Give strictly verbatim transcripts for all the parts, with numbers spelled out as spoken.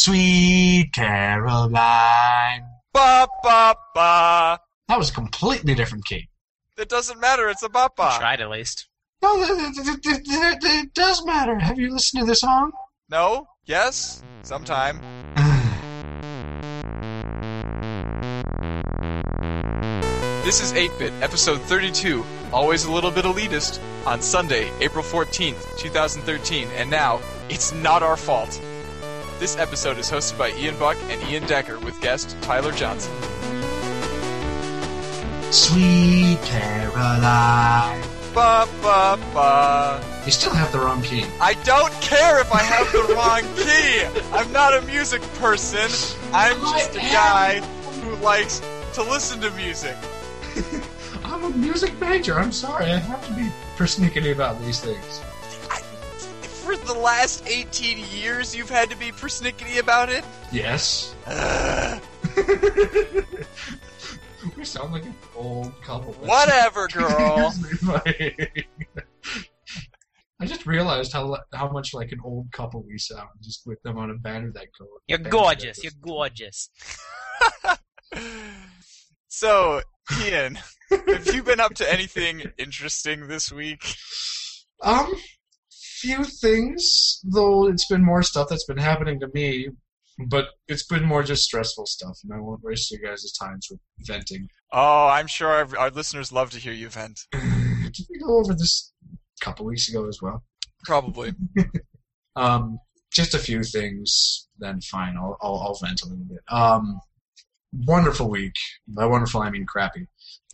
Sweet Caroline. Ba, ba, ba. That was a completely different key. It doesn't matter. It's a ba, ba. I tried, at least. No, it does matter. Have you listened to the song? No. Yes. Sometime. This is eight-Bit, episode thirty-two, always a little bit elitist, on Sunday, April fourteenth, two thousand thirteen, and now, it's not our fault. This episode is hosted by Ian Buck and Ian Decker, with guest Tyler Johnson. Sweet Caroline. Ba, ba, ba. You still have the wrong key. I don't care if I have the wrong key! I'm not a music person, I'm just a guy who likes to listen to music. I'm a music major. I'm sorry. I have to be persnickety about these things. I, for the last eighteen years, you've had to be persnickety about it? Yes. Uh. We sound like an old couple. Whatever, girl. I just realized how how much like an old couple we sound, just with them on a banner that goes. You're gorgeous. You're gorgeous. So, Ian, have you been up to anything interesting this week? Um, few things, though it's been more stuff that's been happening to me, but it's been more just stressful stuff, and I won't waste you guys' time with venting. Oh, I'm sure our, our listeners love to hear you vent. Did we go over this a couple weeks ago as well? Probably. um, just a few things, then fine, I'll, I'll, I'll vent a little bit. Um... Wonderful week. By wonderful, I mean crappy.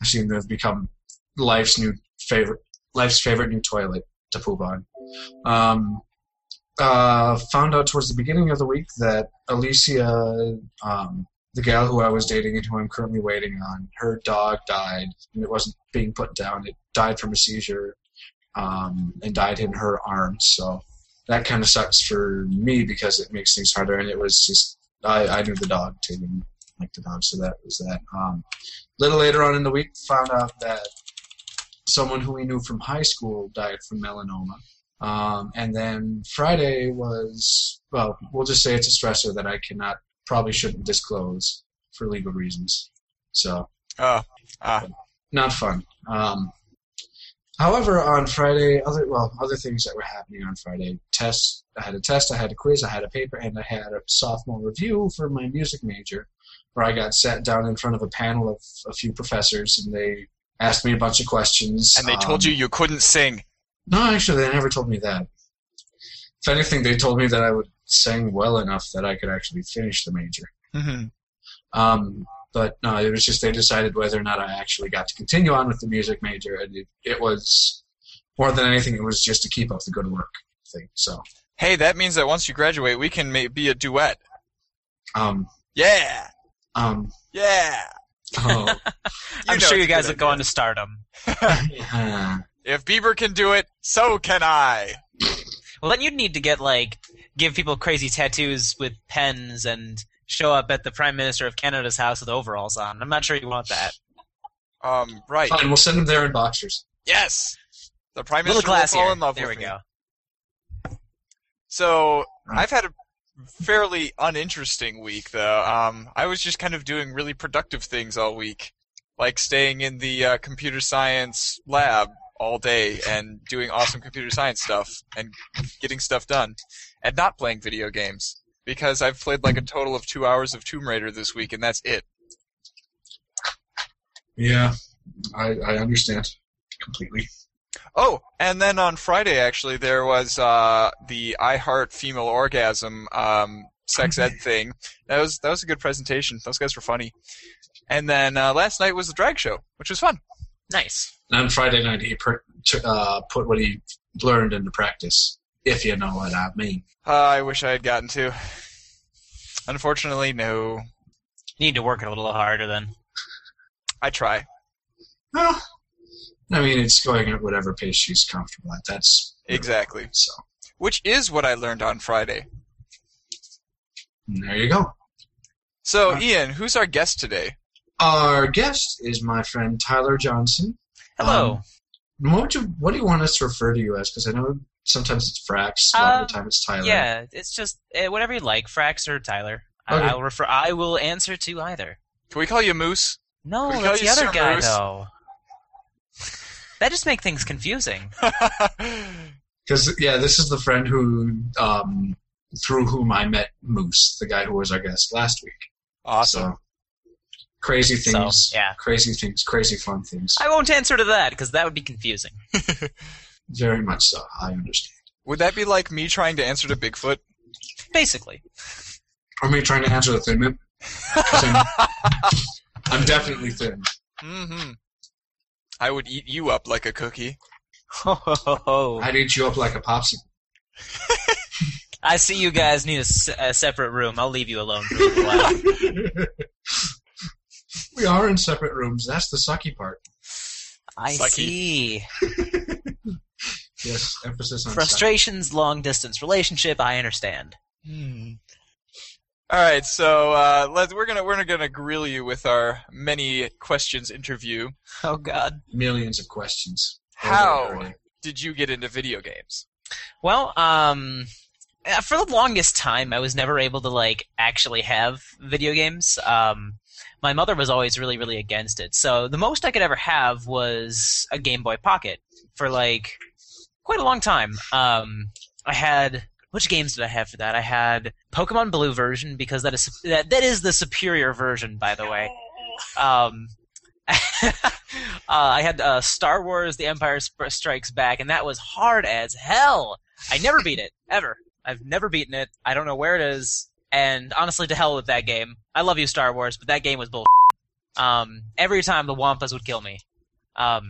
I seem to have become life's new favorite, life's favorite new toilet to poop on. Um, uh, found out towards the beginning of the week that Alicia, um, the gal who I was dating and who I'm currently waiting on, her dog died, and it wasn't being put down. It died from a seizure, um, and died in her arms. So that kind of sucks for me because it makes things harder. And it was just I, I knew the dog too. Like the dog, so that was that. Um, a little later on in the week, found out that someone who we knew from high school died from melanoma. Um, and then Friday was, well, we'll just say it's a stressor that I cannot, probably shouldn't disclose for legal reasons. So, uh, uh. not fun. Um, however, on Friday, other well, other things that were happening on Friday, tests, I had a test, I had a quiz, I had a paper, and I had a sophomore review for my music major, where I got sat down in front of a panel of a few professors, and they asked me a bunch of questions. And they um, told you you couldn't sing. No, actually, they never told me that. If anything, they told me that I would sing well enough that I could actually finish the major. Mm-hmm. Um, but no, it was just they decided whether or not I actually got to continue on with the music major, and it, it was, more than anything, it was just to keep up the good work thing. So. Hey, that means that once you graduate, we can may- be a duet. Um. Yeah! Um, yeah. Oh. I'm sure you guys are going to stardom. Yeah. If Bieber can do it, so can I. Well, then you'd need to get like give people crazy tattoos with pens and show up at the Prime Minister of Canada's house with overalls on. I'm not sure you want that. Um, right. Fine, we'll send them there in boxers. Yes. The Prime Minister will fall in love with me. There we go. So I've had a fairly uninteresting week, though. Um, I was just kind of doing really productive things all week, like staying in the uh, computer science lab all day and doing awesome computer science stuff and getting stuff done, and not playing video games, because I've played like a total of two hours of Tomb Raider this week, and that's it. Yeah, I, I understand completely. Oh, and then on Friday, actually, there was uh, the I Heart Female Orgasm um, sex ed thing. That was that was a good presentation. Those guys were funny. And then uh, last night was the drag show, which was fun. Nice. And on Friday night, he per- uh, put what he learned into practice, if you know what I mean. Uh, I wish I had gotten to. Unfortunately, no. You need to work it a little harder, then. I try. Well... I mean, it's going at whatever pace she's comfortable at. That's exactly so. Which is what I learned on Friday. There you go. So, right. Ian, who's our guest today? Our guest is my friend Tyler Johnson. Hello. Um, what, do you, what do you want us to refer to you as? Because I know Sometimes it's Frax. A lot um, of the time it's Tyler. Yeah, it's just whatever you like, Frax or Tyler. Okay. I, I'll refer. I will answer to either. Can we call you Moose? No, that's the other guy, though. That just makes things confusing. Because yeah, this is the friend who um, through whom I met Moose, the guy who was our guest last week. Awesome. So, crazy things. So, yeah. Crazy things. Crazy fun things. I won't answer to that because that would be confusing. Very much so. I understand. Would that be like me trying to answer to Bigfoot? Basically. Or me trying to answer to Thin Man? I'm, I'm definitely thin. Mm-hmm. I would eat you up like a cookie. Ho, ho, ho, ho. I'd eat you up like a popsicle. I see you guys need a, s- a separate room. I'll leave you alone for a little while. We are in separate rooms. That's the sucky part. I sucky. See. Yes, emphasis on frustrations, sucky. Long-distance relationship. I understand. Hmm. All right, so uh, let's, we're gonna we're gonna grill you with our many questions interview. Oh God, millions of questions. How did you get into video games? Well, um, for the longest time, I was never able to like actually have video games. Um, my mother was always really really against it. So the most I could ever have was a Game Boy Pocket for like quite a long time. Um, I had. Which games did I have for that? I had Pokemon Blue version because that is that, that is the superior version, by the way. Um, uh, I had uh, Star Wars: The Empire Strikes Back, and that was hard as hell. I never beat it ever. I've never beaten it. I don't know where it is. And honestly, to hell with that game. I love you, Star Wars, but that game was bull. Um, every time the Wampas would kill me. Um,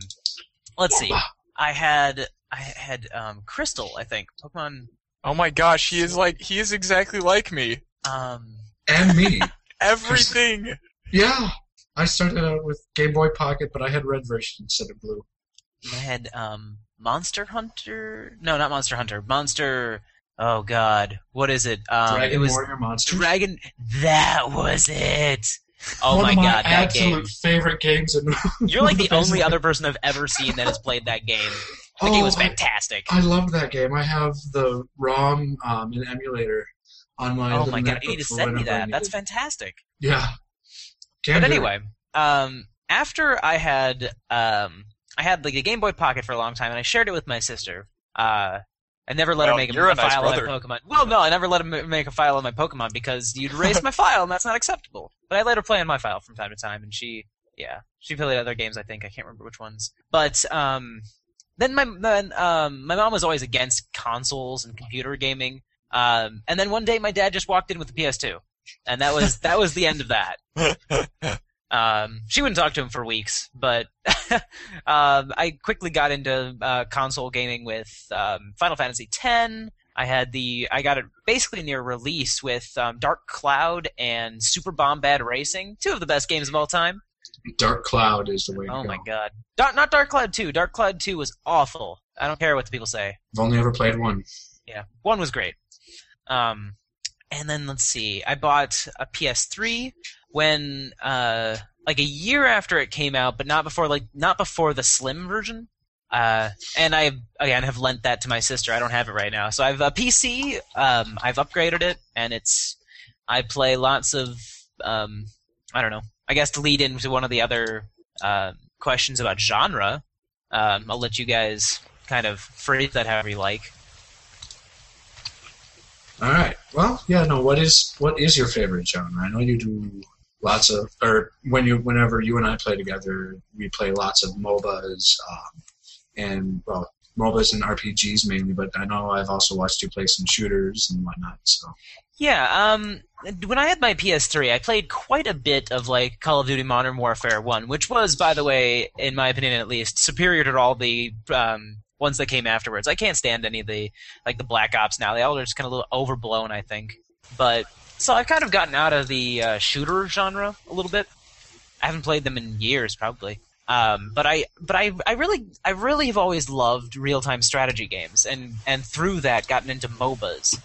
let's see. I had I had um, Crystal. I think Pokemon. Oh my gosh, he is like he is exactly like me. Um, and me. Everything. Yeah, I started out with Game Boy Pocket, but I had red version instead of blue. I had um, Monster Hunter. No, not Monster Hunter. Monster. Oh God, what is it? Um, Dragon it was Warrior Monster. Dragon. That was it. Oh One my of my God, that game. One of my absolute favorite games. In- You're like the only other person I've ever seen that has played that game. The oh, game was fantastic. I, I loved that game. I have the ROM um, and emulator on my. Oh my god! You need to send me that. That's fantastic. Yeah. Can't but anyway, um, after I had um, I had like a Game Boy Pocket for a long time, and I shared it with my sister. Uh, I never let well, her make a, a, a nice file brother. on my Pokemon. Well, no, I never let her make a file on my Pokemon because you'd erase my file, and that's not acceptable. But I let her play on my file from time to time, and she, yeah, she played other games. I think I can't remember which ones, but um. Then my then, um, my mom was always against consoles and computer gaming, um, and then one day my dad just walked in with a P S two, and that was that was the end of that. Um, she wouldn't talk to him for weeks, but um, I quickly got into uh, console gaming with um, Final Fantasy X. I had the I got it basically near release with um, Dark Cloud and Super Bombad Racing, two of the best games of all time. Dark Cloud is the way to go. Oh my god. Not, not Dark Cloud two. Dark Cloud two was awful. I don't care what the people say. I've only ever played one. Yeah. One was great. Um, and then, let's see. I bought a P S three when, uh, like a year after it came out, but not before, like, not before the Slim version. Uh, and I, again, have lent that to my sister. I don't have it right now. So I have a P C. Um, I've upgraded it, and it's... I play lots of, um, I don't know. I guess to lead into one of the other uh, questions about genre, um, I'll let you guys kind of phrase that however you like. All right. Well, yeah. No. What is what is your favorite genre? I know you do lots of, or when you, whenever you and I play together, we play lots of MOBAs, um, and well, MOBAs and R P Gs mainly. But I know I've also watched you play some shooters and whatnot. So. Yeah, um, when I had my P S three, I played quite a bit of, like, Call of Duty Modern Warfare one, which was, by the way, in my opinion at least, superior to all the um, ones that came afterwards. I can't stand any of the, like, the Black Ops now. They all are just kind of a little overblown, I think. But, so I've kind of gotten out of the uh, shooter genre a little bit. I haven't played them in years, probably. Um, but I, but I, I really, I really have always loved real-time strategy games, and, and through that gotten into MOBAs.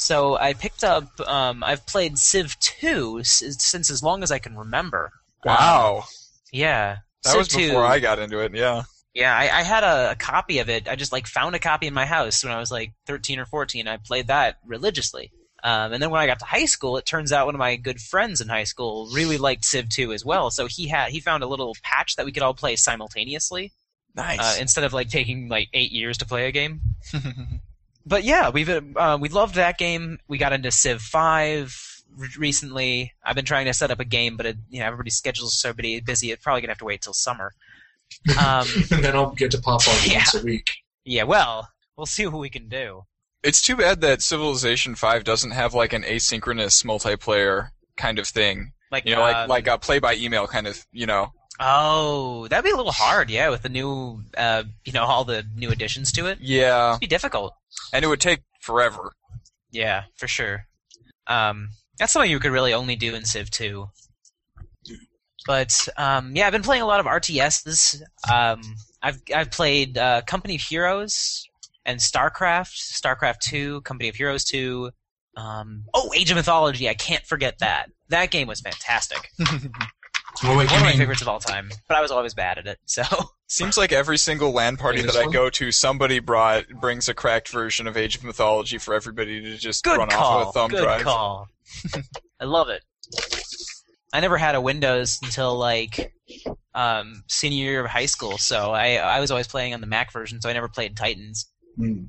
So I picked up, um, I've played Civ two since as long as I can remember. Wow. Um, yeah. That Civ was before two, I got into it, yeah. Yeah, I, I had a, a copy of it. I just like found a copy in my house when I was like thirteen or fourteen. I played that religiously. Um, and then when I got to high school, it turns out one of my good friends in high school really liked Civ two as well. So he had he found a little patch that we could all play simultaneously. Nice. Uh, instead of like taking like eight years to play a game. But yeah, we've uh, we loved that game. We got into Civ Five re- recently. I've been trying to set up a game, but it, you know, everybody's schedules are so busy. It's probably gonna have to wait till summer. Um, and then I'll get to pop on yeah. once a week. Yeah, well, we'll see what we can do. It's too bad that Civilization Five doesn't have like an asynchronous multiplayer kind of thing, like you know, um, like like a play by email kind of, you know. Oh, that'd be a little hard, yeah, with the new, uh, you know, all the new additions to it. Yeah, it'd be difficult, and it would take forever. Yeah, for sure. Um, that's something you could really only do in Civ Two. But um, yeah, I've been playing a lot of R T Ss. Um, I've I've played uh, Company of Heroes. And StarCraft, StarCraft two, Company of Heroes two, um, oh, Age of Mythology, I can't forget that. That game was fantastic. Well, wait, One of my mean... favorites of all time, but I was always bad at it, so... Seems like every single LAN party that one? I go to, somebody brought brings a cracked version of Age of Mythology for everybody to just Good run call. off of a thumb Good drive. Good call. I love it. I never had a Windows until, like... Um, senior year of high school, so I, I was always playing on the Mac version, so I never played Titans. Mm.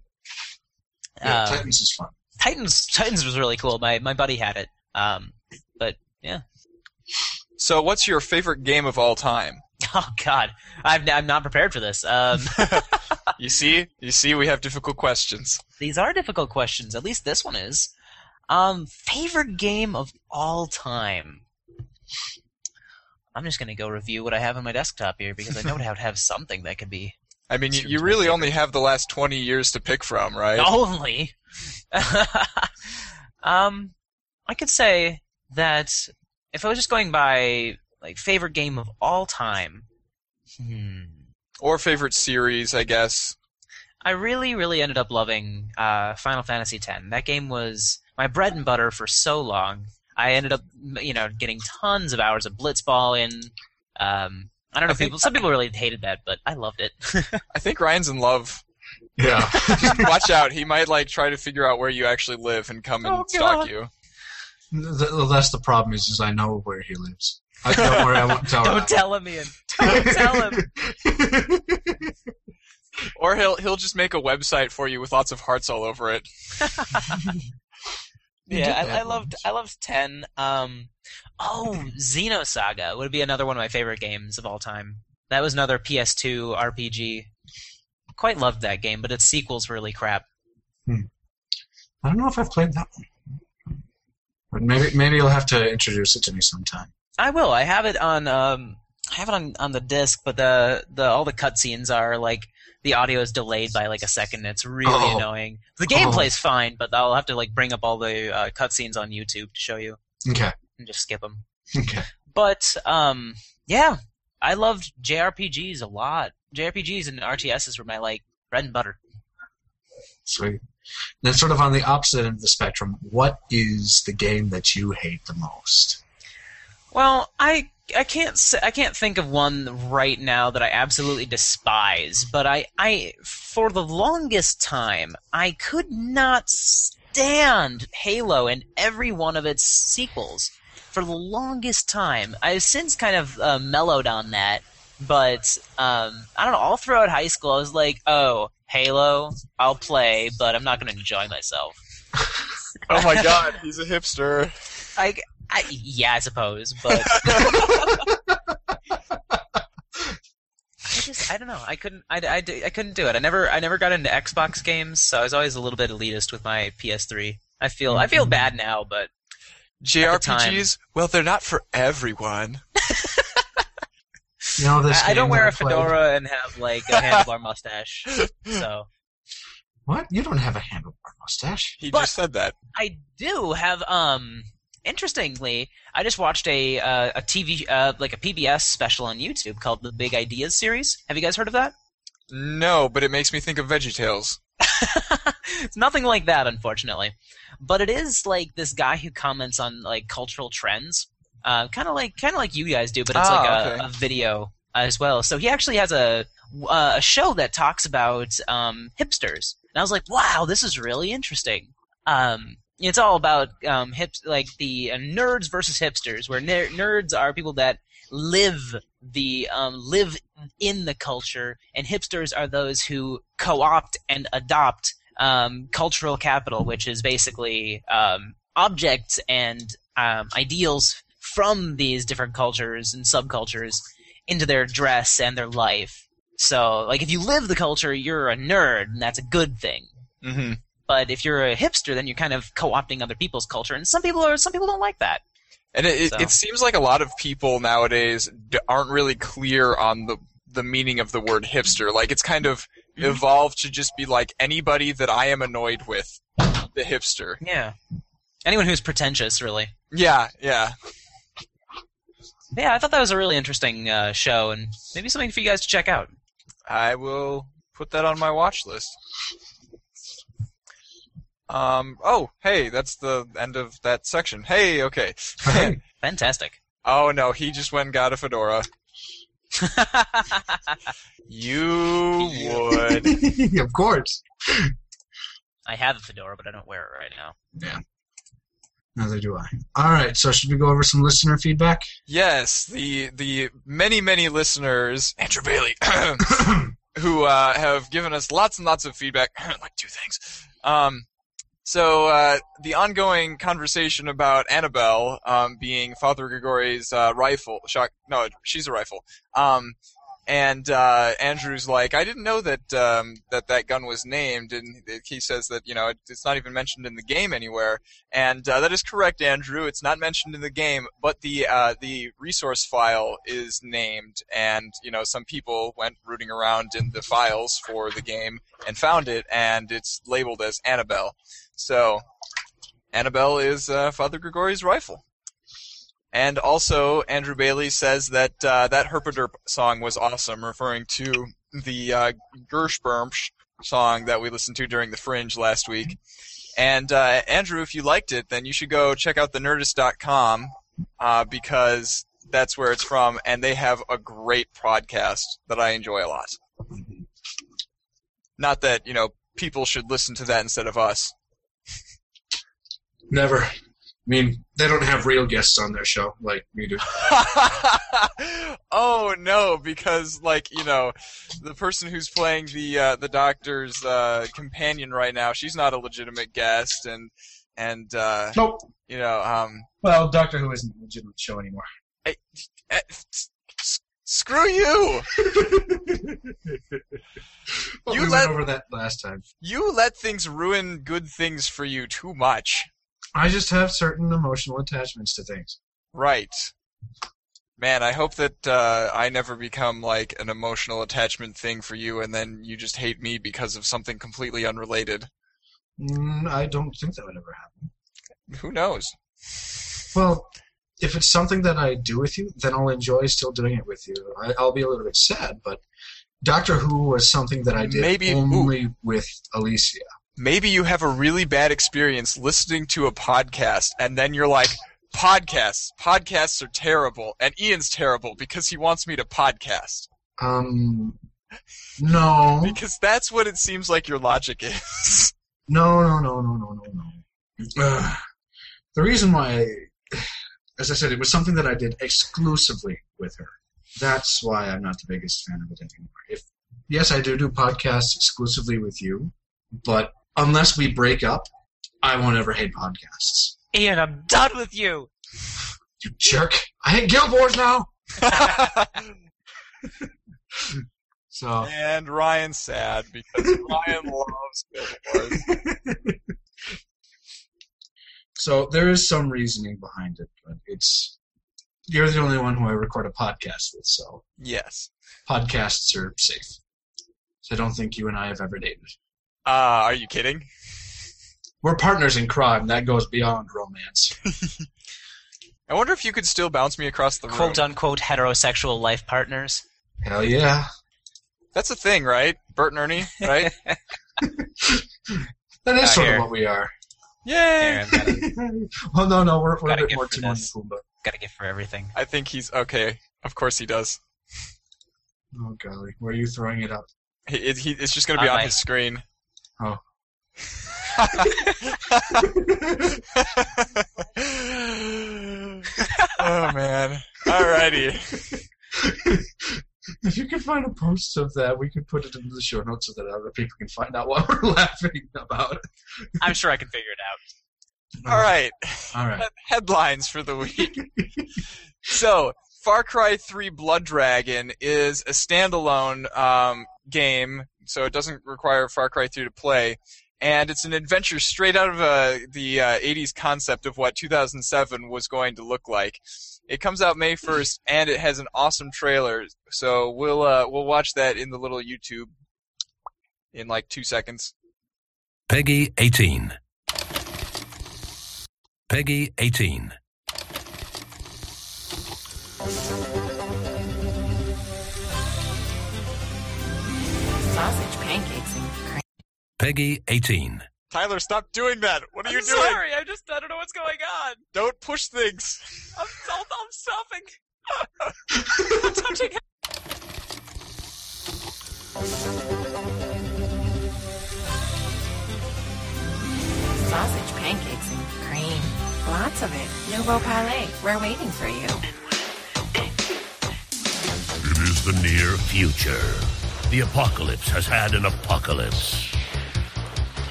Yeah, um, Titans is fun. Titans, Titans was really cool. My my buddy had it, um, but yeah. So, what's your favorite game of all time? Oh God, I'm I'm not prepared for this. Um, you see, you see, we have difficult questions. These are difficult questions. At least this one is. Um, favorite game of all time. I'm just going to go review what I have on my desktop here because I know I would have something that could be. I mean, you, you really favorite. only have the last twenty years to pick from, right? Only. um, I could say that if I was just going by like favorite game of all time, hmm. or favorite series, I guess. I really, really ended up loving uh, Final Fantasy X. That game was my bread and butter for so long. I ended up, you know, getting tons of hours of blitzball in. Um, I don't know. I people. Think, some people really hated that, but I loved it. I think Ryan's in love. Yeah. Watch out. He might like try to figure out where you actually live and come and oh, stalk God. you. That's the problem. Is, is I know where he lives. I don't worry. I won't tell him. Don't tell him, Ian. Don't tell him. Or he'll he'll just make a website for you with lots of hearts all over it. Yeah, I, I loved I loved ten. Um, oh, Xenosaga would be another one of my favorite games of all time. That was another P S two R P G. Quite loved that game, but its sequel's really crap. Hmm. I don't know if I've played that one. But maybe maybe you'll have to introduce it to me sometime. I will. I have it on um I have it on, on the disc, but the the all the cutscenes are like the audio is delayed by like a second. It's really oh. annoying. The gameplay's oh. fine, but I'll have to like bring up all the uh, cutscenes on YouTube to show you. Okay. And just skip them. Okay. But um, yeah, I loved J R P Gs a lot. J R P Gs and R T Ss were my like bread and butter. Sweet. Then, sort of on the opposite end of the spectrum, what is the game that you hate the most? Well, I. I can't I can't think of one right now that I absolutely despise, but I, I for the longest time I could not stand Halo and every one of its sequels. For the longest time, I've since kind of uh, mellowed on that, but um, I don't know. All throughout high school, I was like, "Oh, Halo, I'll play, but I'm not going to enjoy myself." Oh my God, he's a hipster. I. I, yeah, I suppose, but I just I don't know. I couldn't I, I, I couldn't do it. I never I never got into Xbox games, so I was always a little bit elitist with my P S three. I feel mm-hmm. I feel bad now, but J R P Gs, at the time, well, they're not for everyone. You know, this I, I don't wear a fedora played. and have like a handlebar mustache. So what? You don't have a handlebar mustache? He but just said that. I do have um Interestingly, I just watched a uh, a T V uh, like a P B S special on YouTube called the Big Ideas series. Have you guys heard of that? No, but it makes me think of VeggieTales. It's nothing like that, unfortunately. But it is like this guy who comments on like cultural trends, uh, kind of like kind of like you guys do, but it's ah, like a, okay. a video as well. So he actually has a uh, a show that talks about um, hipsters. And I was like, wow, this is really interesting. Um, it's all about um, hips, like the uh, nerds versus hipsters, where ner- nerds are people that live the um, live in the culture, and hipsters are those who co-opt and adopt um, cultural capital, which is basically um, objects and um, ideals from these different cultures and subcultures into their dress and their life. So, like, if you live the culture, you're a nerd, and that's a good thing. Mm-hmm. But if you're a hipster, then you're kind of co-opting other people's culture, and some people are some people don't like that. And it, so. it, it seems like a lot of people nowadays aren't really clear on the the meaning of the word hipster. Like, it's kind of mm-hmm. evolved to just be like anybody that I am annoyed with, the hipster. Yeah. Anyone who's pretentious, really. Yeah, yeah. Yeah, I thought that was a really interesting uh, show, and maybe something for you guys to check out. I will put that on my watch list. Um. Oh, hey, that's the end of that section. Hey, okay. Fantastic. Oh, no, he just went and got a fedora. You would. Of course. I have a fedora, but I don't wear it right now. Yeah. Neither do I. All right, so should we go over some listener feedback? Yes, the the many, many listeners, Andrew Bailey, who uh, have given us lots and lots of feedback, like two things. Um, so uh, the ongoing conversation about Annabelle um, being Father Grigori's uh, rifle, shock, no, she's a rifle, um, and uh, Andrew's like, I didn't know that um, that that gun was named, and he says that, you know, it, it's not even mentioned in the game anywhere. And uh, that is correct, Andrew. It's not mentioned in the game, but the uh, the resource file is named, and, you know, some people went rooting around in the files for the game and found it, and it's labeled as Annabelle. So Annabelle is uh, Father Grigori's rifle. And also, Andrew Bailey says that uh, that Herpaderp song was awesome, referring to the uh, Gershbermsch song that we listened to during the Fringe last week. And, uh, Andrew, if you liked it, then you should go check out the nerdist dot com, uh, because that's where it's from, and they have a great podcast that I enjoy a lot. Not that, you know, people should listen to that instead of us. Never. I mean, they don't have real guests on their show like we do. Oh no, because, like, you know, the person who's playing the uh, the doctor's uh, companion right now, she's not a legitimate guest, and and uh, nope. You know, um, well, Doctor Who isn't a legitimate show anymore. I, I, s- screw you! Well, you we let, went over that last time. You let things ruin good things for you too much. I just have certain emotional attachments to things. Right. Man, I hope that uh, I never become, like, an emotional attachment thing for you, and then you just hate me because of something completely unrelated. Mm, I don't think that would ever happen. Who knows? Well, if it's something that I do with you, then I'll enjoy still doing it with you. I, I'll be a little bit sad, but Doctor Who was something that I did Maybe, only ooh. with Alicia. Maybe you have a really bad experience listening to a podcast, and then you're like, podcasts, podcasts are terrible, and Ian's terrible because he wants me to podcast. Um, no. Because that's what it seems like your logic is. No, no, no, no, no, no, no. Uh, the reason why, as I said, it was something that I did exclusively with her. That's why I'm not the biggest fan of it anymore. If yes, I do do podcasts exclusively with you, but unless we break up, I won't ever hate podcasts. Ian, I'm done with you! You jerk! I hate Guild Wars now! So. And Ryan's sad, because Ryan loves Guild Wars. So, there is some reasoning behind it, but it's... You're the only one who I record a podcast with, so... Yes. Podcasts are safe. So I don't think you and I have ever dated. Uh, are you kidding? We're partners in crime. That goes beyond romance. I wonder if you could still bounce me across the room. Quote-unquote heterosexual life partners. Hell yeah. That's a thing, right? Bert and Ernie, right? That is sort of what we are. Yay! Well, no, no, we're, we're a bit more too much. Gotta get for everything. I think he's... Okay, of course he does. Oh, golly. Where are you throwing it up? He, it, he, it's just going to be on, on my... his screen. Oh. Oh, man. Alrighty. If you can find a post of that, we can put it into the show notes so that other people can find out what we're laughing about. I'm sure I can figure it out. All right. All right. Headlines for the week. So, Far Cry three Blood Dragon is a standalone um, game, so it doesn't require Far Cry three to play. And it's an adventure straight out of uh, the uh, eighties concept of what two thousand seven was going to look like. It comes out May first, and it has an awesome trailer. So we'll uh, we'll watch that in the little YouTube in like two seconds. Peggy eighteen. Peggy eighteen. Sausage pancakes and cream. Peggy eighteen. Tyler, stop doing that. What are I'm you doing? I'm sorry. I just I don't know what's going on. Don't push things. I'm, I'm, I'm stopping. I'm touching him. Sausage, pancakes, and cream. Lots of it. Nouveau Palais. We're waiting for you. It is the near future. The apocalypse has had an apocalypse.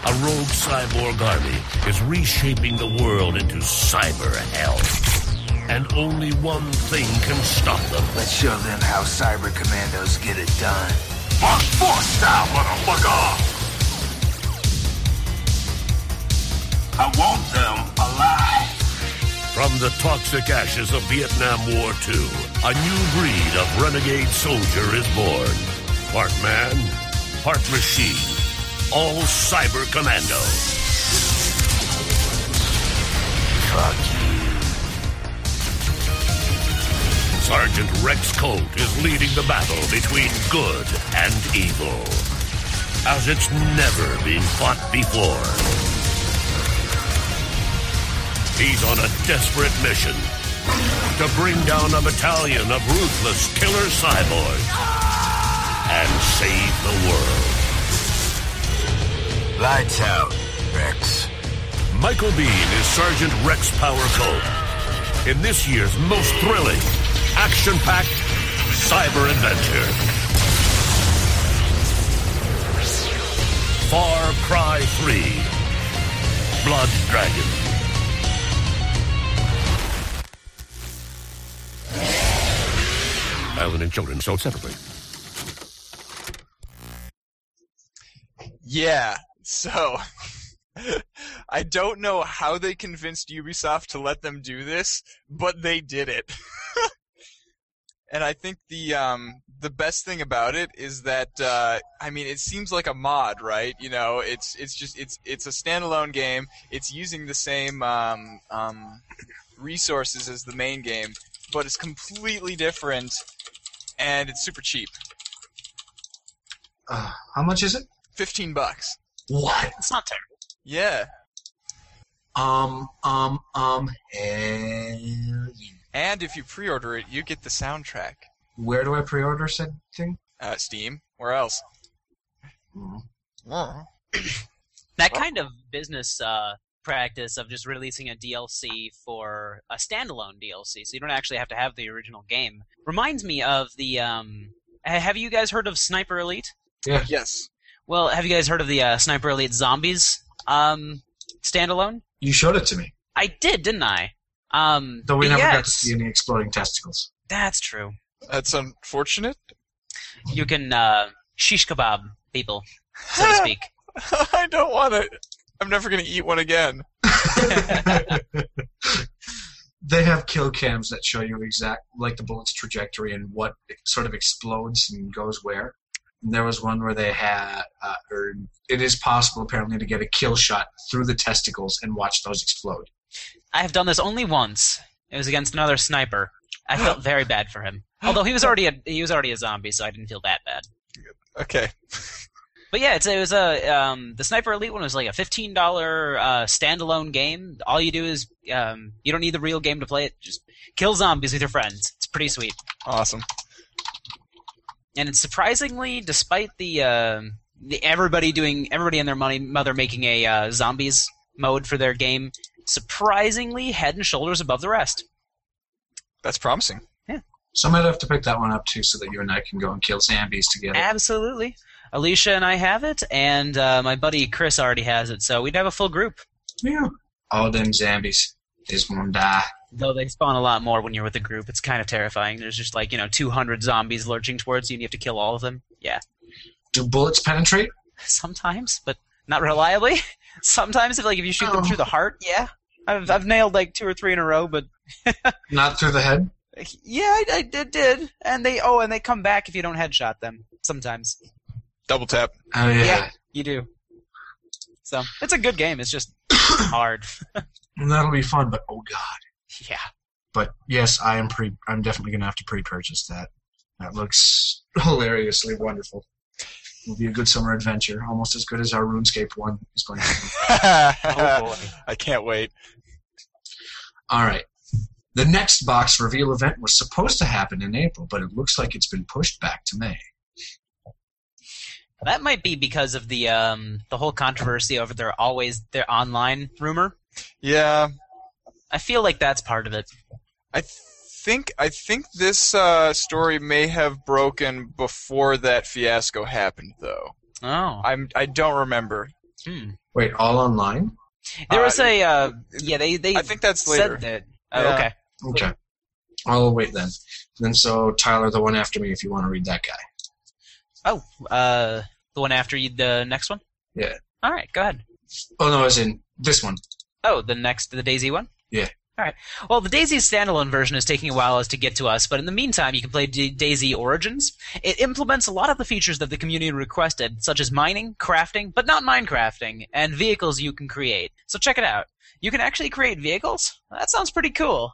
A rogue cyborg army is reshaping the world into cyber hell. And only one thing can stop them. Let's show them how cyber commandos get it done. Mark four style, motherfucker! I want them alive! From the toxic ashes of Vietnam War two, a new breed of renegade soldier is born. Part man, part machine. All Cyber Commando. Fuck you. Sergeant Rex Colt is leading the battle between good and evil, as it's never been fought before. He's on a desperate mission to bring down a battalion of ruthless killer cyborgs and save the world. Lights out, Rex. Michael Biehn is Sergeant Rex Power Colt in this year's most thrilling, action-packed cyber adventure. Far Cry three, Blood Dragon. Violin and children sold separately. Yeah. So, I don't know how they convinced Ubisoft to let them do this, but they did it. And I think the um, the best thing about it is that uh, I mean, it seems like a mod, right? You know, it's it's just it's it's a standalone game. It's using the same um, um, resources as the main game, but it's completely different, and it's super cheap. Uh, how much is it? Fifteen bucks. What? It's not terrible. Yeah. Um, um, um, and... And if you pre-order it, you get the soundtrack. Where do I pre-order said thing? Uh, Steam. Where else? Mm-hmm. That kind of business uh, practice of just releasing a D L C for a standalone D L C, so you don't actually have to have the original game, reminds me of the, um... Have you guys heard of Sniper Elite? Yeah. Yes. Well, have you guys heard of the uh, Sniper Elite Zombies um, standalone? You showed it to me. I did, didn't I? Um, Though we never yes. got to see any exploding testicles. That's true. That's unfortunate. You can uh, shish kebab people, so to speak. I don't want to. I'm never going to eat one again. They have kill cams that show you exact, like the bullet's trajectory and what sort of explodes and goes where. There was one where they had, uh, or it is possible apparently to get a kill shot through the testicles and watch those explode. I have done this only once. It was against another sniper. I felt very bad for him, although he was already a, he was already a zombie, so I didn't feel that bad. Okay. But yeah, it's, it was a um, the Sniper Elite one was like a fifteen dollar uh, standalone game. All you do is um, you don't need the real game to play it. Just kill zombies with your friends. It's pretty sweet. Awesome. And it's surprisingly, despite the, uh, the everybody doing everybody and their money mother making a uh, zombies mode for their game, surprisingly head and shoulders above the rest. That's promising. Yeah. So I might have to pick that one up too, so that you and I can go and kill zombies together. Absolutely. Alicia and I have it, and uh, my buddy Chris already has it, so we'd have a full group. Yeah. All them zombies. This one die. Though they spawn a lot more when you're with a group. It's kind of terrifying. There's just like, you know, two hundred zombies lurching towards you, and you have to kill all of them. Yeah. Do bullets penetrate? Sometimes, but not reliably. Sometimes, if like if you shoot oh. them through the heart, yeah. I've I've nailed like two or three in a row, but not through the head. Yeah, I, I did, did, and they oh, and they come back if you don't headshot them. Sometimes. Double tap. Oh yeah. Yeah, you do. So it's a good game. It's just hard. That'll be fun, but oh god. Yeah. But yes, I am pre. I'm definitely gonna have to pre-purchase that. That looks hilariously wonderful. It'll be a good summer adventure, almost as good as our RuneScape one is going to be. Oh boy! I can't wait. All right. The next box reveal event was supposed to happen in April, but it looks like it's been pushed back to May. That might be because of the um, the whole controversy over their always their online rumor. Yeah, I feel like that's part of it. I think I think this uh, story may have broken before that fiasco happened, though. Oh, I'm I don't remember. Hmm. Wait, all online? There was uh, a uh, yeah. They they. I think that's later. Said that. Oh, yeah. Okay. Okay. I'll wait then. Then so Tyler, the one after me, if you want to read that guy. Oh, uh, the one after you, the next one? Yeah. All right, go ahead. Oh, no, as in this one. Oh, the next, the DayZ one? Yeah. All right. Well, the DayZ standalone version is taking a while as to get to us, but in the meantime, you can play D- DayZ Origins. It implements a lot of the features that the community requested, such as mining, crafting, but not minecrafting, and vehicles you can create. So check it out. You can actually create vehicles? That sounds pretty cool.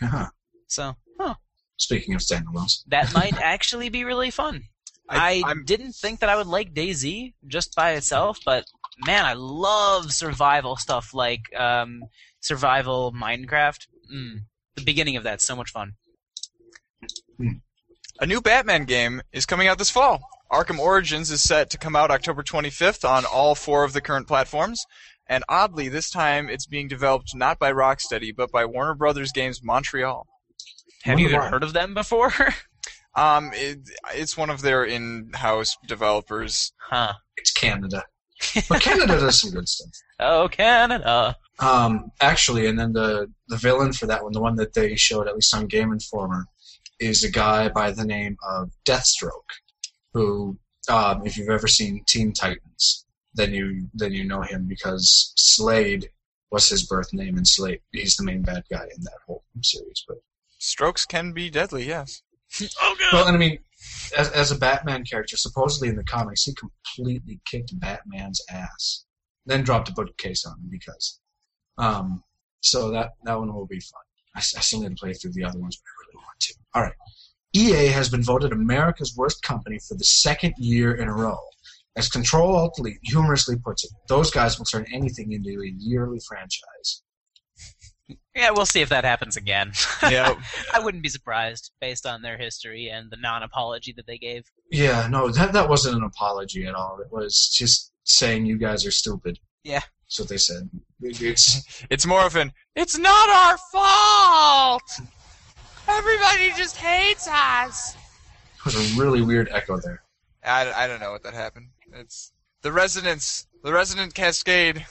Uh-huh. So, huh. Speaking of standalones. That might actually be really fun. I, I didn't think that I would like DayZ just by itself, but man, I love survival stuff like um, survival Minecraft. Mm, the beginning of that's so much fun. A new Batman game is coming out this fall. Arkham Origins is set to come out October twenty-fifth on all four of the current platforms, and oddly, this time it's being developed not by Rocksteady, but by Warner Brothers Games Montreal. Have you even heard of them before? Um, it, it's one of their in-house developers. Huh. It's Canada. But Canada does some good stuff. Oh, Canada. Um, actually, and then the, the villain for that one, the one that they showed, at least on Game Informer, is a guy by the name of Deathstroke, who, um, if you've ever seen Teen Titans, then you then you know him because Slade was his birth name, and Slade, he's the main bad guy in that whole series. But strokes can be deadly, yes. Oh, God. Well, I mean, as, as a Batman character, supposedly in the comics, he completely kicked Batman's ass, then dropped a bookcase on him because. Um, so that, that one will be fun. I, I still need to play through the other ones, but I really want to. All right. E A has been voted America's worst company for the second year in a row. As Control-Alt-Delete humorously puts it, those guys will turn anything into a yearly franchise. Yeah, we'll see if that happens again. Yeah, I wouldn't be surprised based on their history and the non-apology that they gave. Yeah, no, that that wasn't an apology at all. It was just saying you guys are stupid. Yeah, that's what they said. It's it's more of an it's not our fault. Everybody just hates us. There was a really weird echo there. I, I don't know what that happened. It's the resonance, the resonant cascade.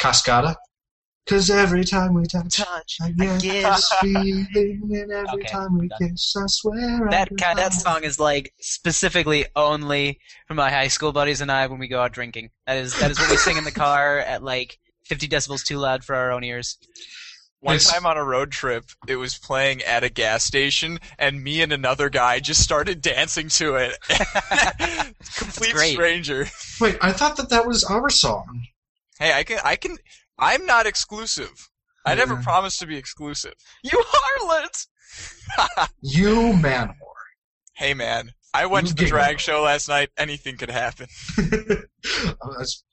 Cascada. Because every time we touch, touch I get this feeling, and every okay, time we done. kiss, I swear that I can kind, that song is like specifically only for my high school buddies and I when we go out drinking. That is that is what we sing in the car at like fifty decibels too loud for our own ears. One it's, time on a road trip, it was playing at a gas station, and me and another guy just started dancing to it. Complete stranger. Wait, I thought that that was our song. Hey, I can I can. I'm not exclusive. I never yeah. promised to be exclusive. You harlot! You man whore. Hey man, I went you to the drag show last night. Anything could happen.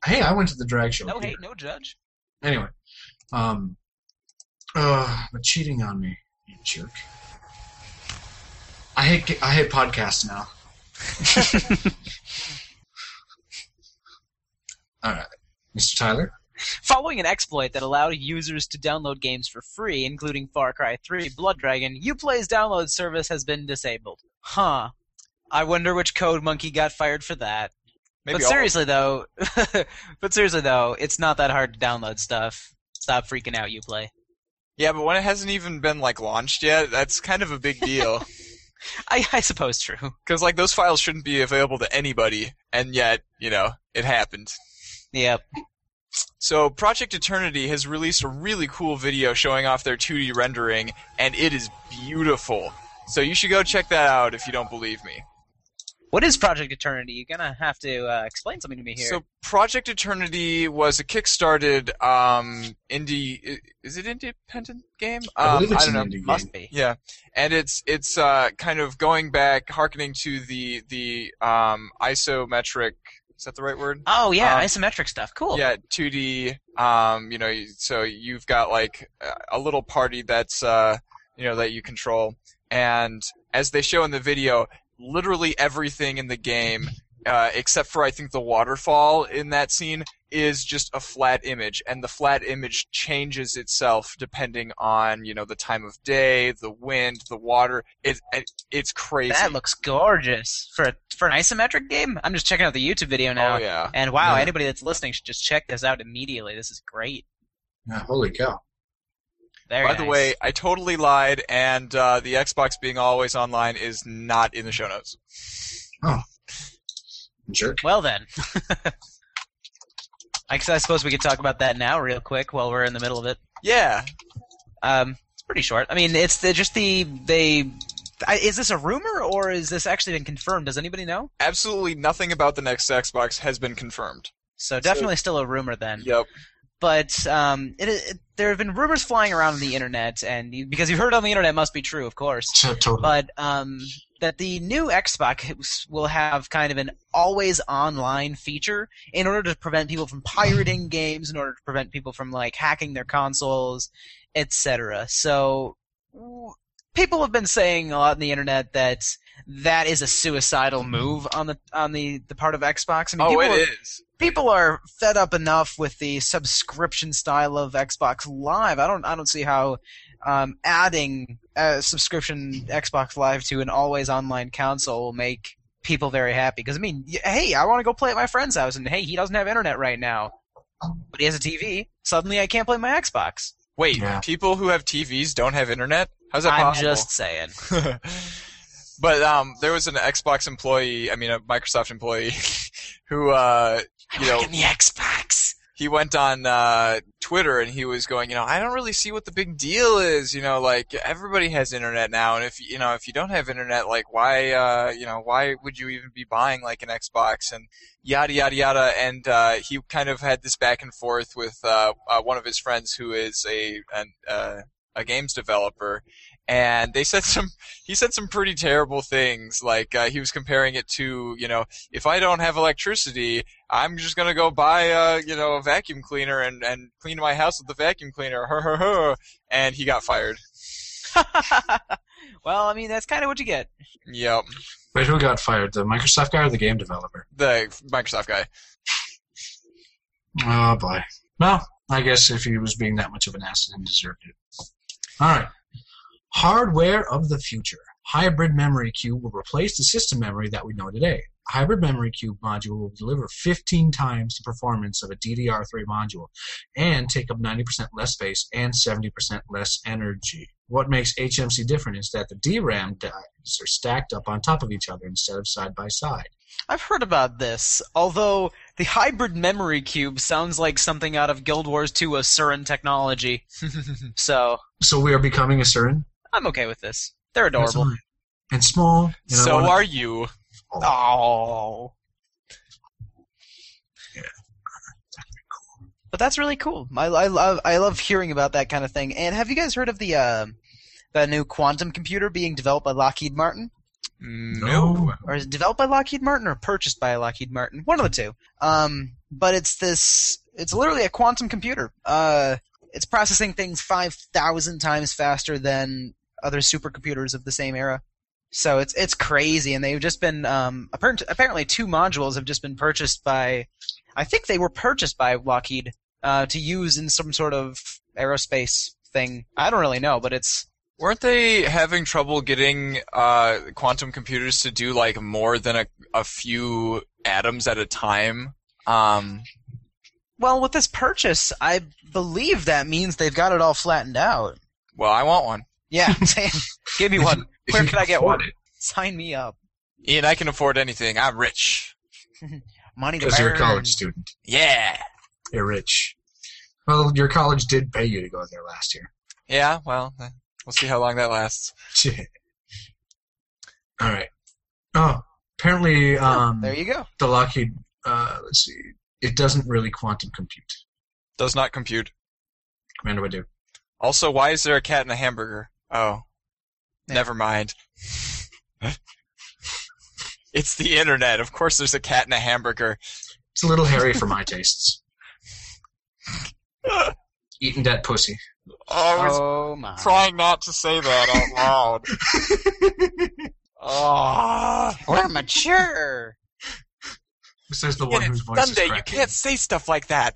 Hey, I went to the drag show. No hate, no judge. Anyway, um, uh, but cheating on me, you jerk. I hate I hate podcasts now. All right, Mister Tyler. Following an exploit that allowed users to download games for free, including Far Cry three Blood Dragon, Uplay's download service has been disabled. Huh. I wonder which code monkey got fired for that. Maybe but seriously though, but seriously though, it's not that hard to download stuff. Stop freaking out, Uplay. Yeah, but when it hasn't even been like launched yet, that's kind of a big deal. I, I suppose true. Because like those files shouldn't be available to anybody, and yet you know it happened. Yep. So Project Eternity has released a really cool video showing off their two D rendering, and it is beautiful. So you should go check that out if you don't believe me. What is Project Eternity? You're going to have to uh, explain something to me here. So Project Eternity was a Kickstarted um, indie... Is it independent game? Um, I believe it's I don't know. An indie game. Must be. Yeah. And it's it's uh, kind of going back, hearkening to the, the um, isometric... Is that the right word? Oh, yeah, um, isometric stuff. Cool. Yeah, two D. Um, you know, so you've got, like, a little party that's, uh, you know, that you control. And as they show in the video, literally everything in the game, uh, except for, I think, the waterfall in that scene, is just a flat image. And the flat image changes itself depending on, you know, the time of day, the wind, the water. It, it, it's crazy. That looks gorgeous. For a, for an isometric game? I'm just checking out the YouTube video now. Oh, yeah. And, wow, yeah. Anybody that's listening should just check this out immediately. This is great. Yeah, holy cow. Very By nice. the way, I totally lied, and uh, the Xbox being always online is not in the show notes. Oh. Jerk. Well, then. I suppose we could talk about that now real quick while we're in the middle of it. Yeah. Um, it's pretty short. I mean, it's the, just the... they. I, is this a rumor, or is this actually been confirmed? Does anybody know? Absolutely nothing about the next Xbox has been confirmed. So definitely so, still a rumor, then. Yep. But um, it, it, there have been rumors flying around on the internet, and you, because you've heard it on the internet, it must be true, of course. Totally. But um, that the new Xbox will have kind of an always-online feature in order to prevent people from pirating games, in order to prevent people from like hacking their consoles, et cetera. So people have been saying a lot on the internet that that is a suicidal move on the on the, the part of Xbox. I mean, oh, it are, is. People are fed up enough with the subscription style of Xbox Live. I don't. I don't see how um, adding a subscription Xbox Live to an always online console will make people very happy. Because I mean, hey, I want to go play at my friend's house, and hey, he doesn't have internet right now, but he has a T V. Suddenly, I can't play my Xbox. Wait, yeah. People who have T Vs don't have internet? How's that I'm possible? I'm just saying. But um, there was an Xbox employee, I mean a Microsoft employee, who uh, you know, in the Xbox. He went on uh, Twitter and he was going, you know, I don't really see what the big deal is, you know, like everybody has internet now, and if you know if you don't have internet, like why, uh, you know, why would you even be buying like an Xbox and yada yada yada. And uh, he kind of had this back and forth with uh, uh, one of his friends who is a an, uh, a games developer. And they said some. He said some pretty terrible things. Like uh, he was comparing it to, you know, if I don't have electricity, I'm just gonna go buy a, you know, a vacuum cleaner and, and clean my house with the vacuum cleaner. And he got fired. Well, I mean, that's kind of what you get. Yep. Wait, who got fired? The Microsoft guy or the game developer? The Microsoft guy. Oh boy. Well, I guess if he was being that much of an ass, he deserved it. All right. Hardware of the future. Hybrid memory cube will replace the system memory that we know today. A hybrid memory cube module will deliver fifteen times the performance of a D D R three module and take up ninety percent less space and seventy percent less energy. What makes H M C different is that the D RAM dies are stacked up on top of each other instead of side by side. I've heard about this, although the hybrid memory cube sounds like something out of Guild Wars two of Surin technology. so, so we are becoming a Surin? I'm okay with this. They're adorable. And small. And so wanna... are you. Oh. Yeah. That's pretty cool. But that's really cool. I, I, love, I love hearing about that kind of thing. And have you guys heard of the uh, the new quantum computer being developed by Lockheed Martin? No. Or is it developed by Lockheed Martin or purchased by Lockheed Martin? One of the two. Um, but it's this... It's literally a quantum computer. Uh, it's processing things five thousand times faster than other supercomputers of the same era. So it's it's crazy, and they've just been um, apparently two modules have just been purchased by, I think they were purchased by Lockheed uh, to use in some sort of aerospace thing. I don't really know, but it's. Weren't they having trouble getting uh, quantum computers to do like more than a, a few atoms at a time? Um, well, with this purchase, I believe that means they've got it all flattened out. Well, I want one. Yeah, give me one. Where can, can I get one? It. Sign me up. Ian, I can afford anything. I'm rich. Money to because you're a college student. Yeah. You're rich. Well, your college did pay you to go there last year. Yeah, well, we'll see how long that lasts. All right. Oh, apparently um, oh, there you go. The Lockheed, uh, let's see, it doesn't really quantum compute. Does not compute. Commander would do. Also, why is there a cat in a hamburger? Oh. Yeah. Never mind. It's the internet. Of course there's a cat and a hamburger. It's a little hairy for my tastes. Eating that pussy. Oh, I was oh, my. trying not to say that out loud. Oh, we're mature. Says the one whose voice Sunday, is cracking. You can't say stuff like that.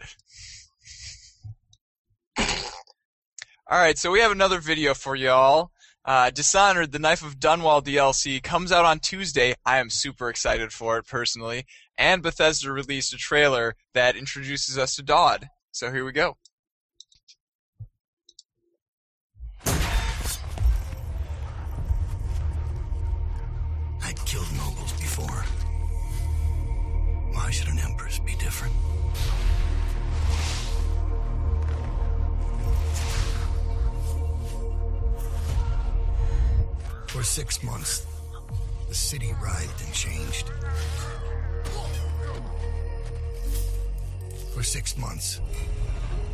Alright, so we have another video for y'all. Uh, Dishonored, the Knife of Dunwall D L C comes out on Tuesday. I am super excited for it, personally. And Bethesda released a trailer that introduces us to Dodd. So here we go. I'd killed nobles before. Why should an empress be different? For six months, the city writhed and changed. For six months,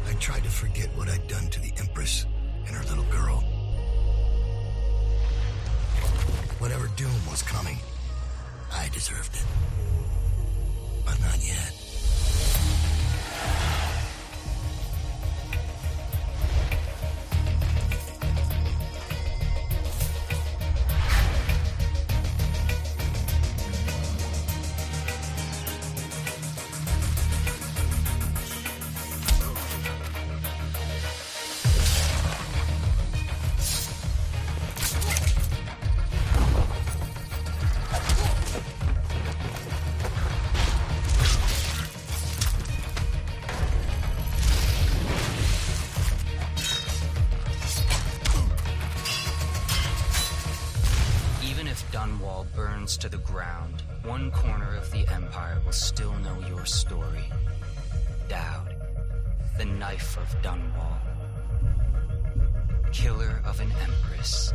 I tried to forget what I'd done to the Empress and her little girl. Whatever doom was coming, I deserved it. But not yet. To the ground, one corner of the Empire will still know your story. Dowd, the Knife of Dunwall, killer of an empress.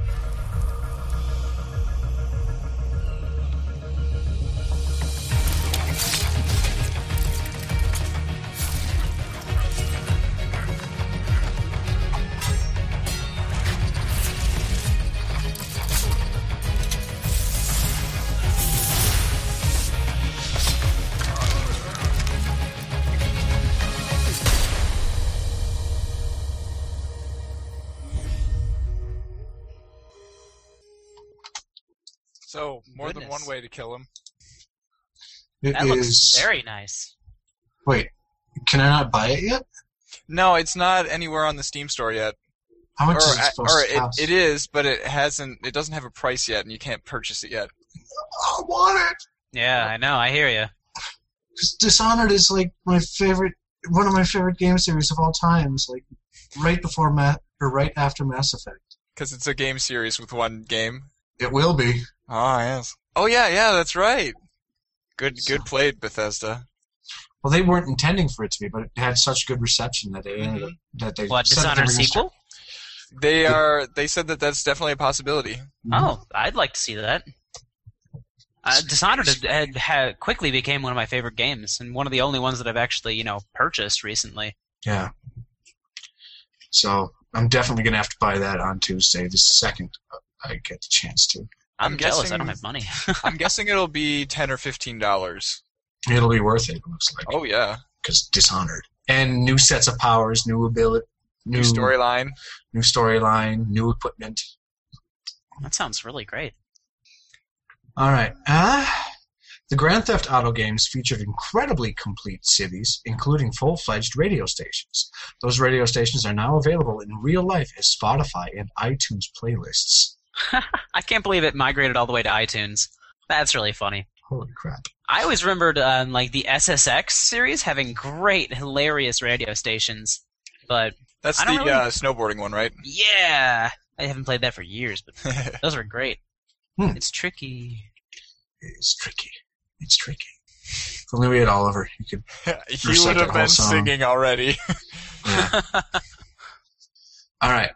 So, more Goodness. than one way to kill him. It that is... looks very nice. Wait, can I not buy it yet? No, it's not anywhere on the Steam store yet. How much or, is it supposed or to cost? It, it is, but it hasn't. It doesn't have a price yet, and you can't purchase it yet. I want it! Yeah, I know, I hear you. Dishonored is like my favorite, one of my favorite game series of all time. It's like right before Ma- or right after Mass Effect. Because it's a game series with one game. It will be. Oh, yes. Oh, yeah, yeah, that's right. Good so, good played, Bethesda. Well, they weren't intending for it to be, but it had such good reception that they ended up, that they what, Dishonored sequel? They are. They said that that's definitely a possibility. Mm-hmm. Oh, I'd like to see that. Uh, Dishonored had, had quickly became one of my favorite games, and one of the only ones that I've actually, you know, purchased recently. Yeah. So, I'm definitely going to have to buy that on Tuesday, the second I get the chance to. I'm, I'm jealous. Guessing, I don't have money. I'm guessing it'll be ten or fifteen dollars. It'll be worth it. It looks like. Oh yeah. Because Dishonored and new sets of powers, new ability, new storyline, new storyline, new, new equipment. That sounds really great. All right. Ah. Uh, the Grand Theft Auto games featured incredibly complete cities, including full-fledged radio stations. Those radio stations are now available in real life as Spotify and iTunes playlists. I can't believe it migrated all the way to iTunes. That's really funny. Holy crap. I always remembered uh, like the S S X series having great, hilarious radio stations, but that's the really... uh, snowboarding one, right? Yeah. I haven't played that for years, but those were great. Hmm. It's tricky. It's tricky. It's tricky. If only we had Oliver. He could he would have been singing already. Yeah. All right.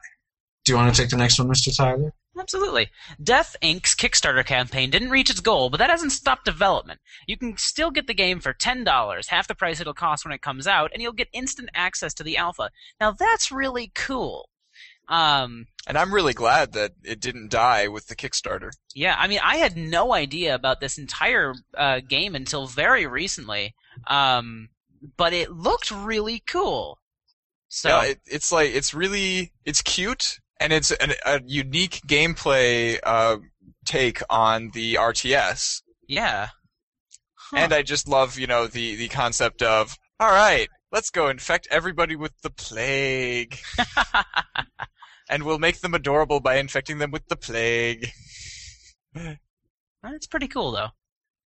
Do you want to take the next one, Mister Tyler? Absolutely. Death Incorporated's Kickstarter campaign didn't reach its goal, but that hasn't stopped development. You can still get the game for ten dollars, half the price it'll cost when it comes out, and you'll get instant access to the alpha. Now, that's really cool. Um, and I'm really glad that it didn't die with the Kickstarter. Yeah, I mean, I had no idea about this entire uh, game until very recently, um, but it looked really cool. So yeah, it, it's like it's really it's cute, and it's an, a unique gameplay uh, take on the R T S. Yeah, huh. And I just love you know the the concept of all right, let's go infect everybody with the plague. And we'll make them adorable by infecting them with the plague. That's pretty cool, though.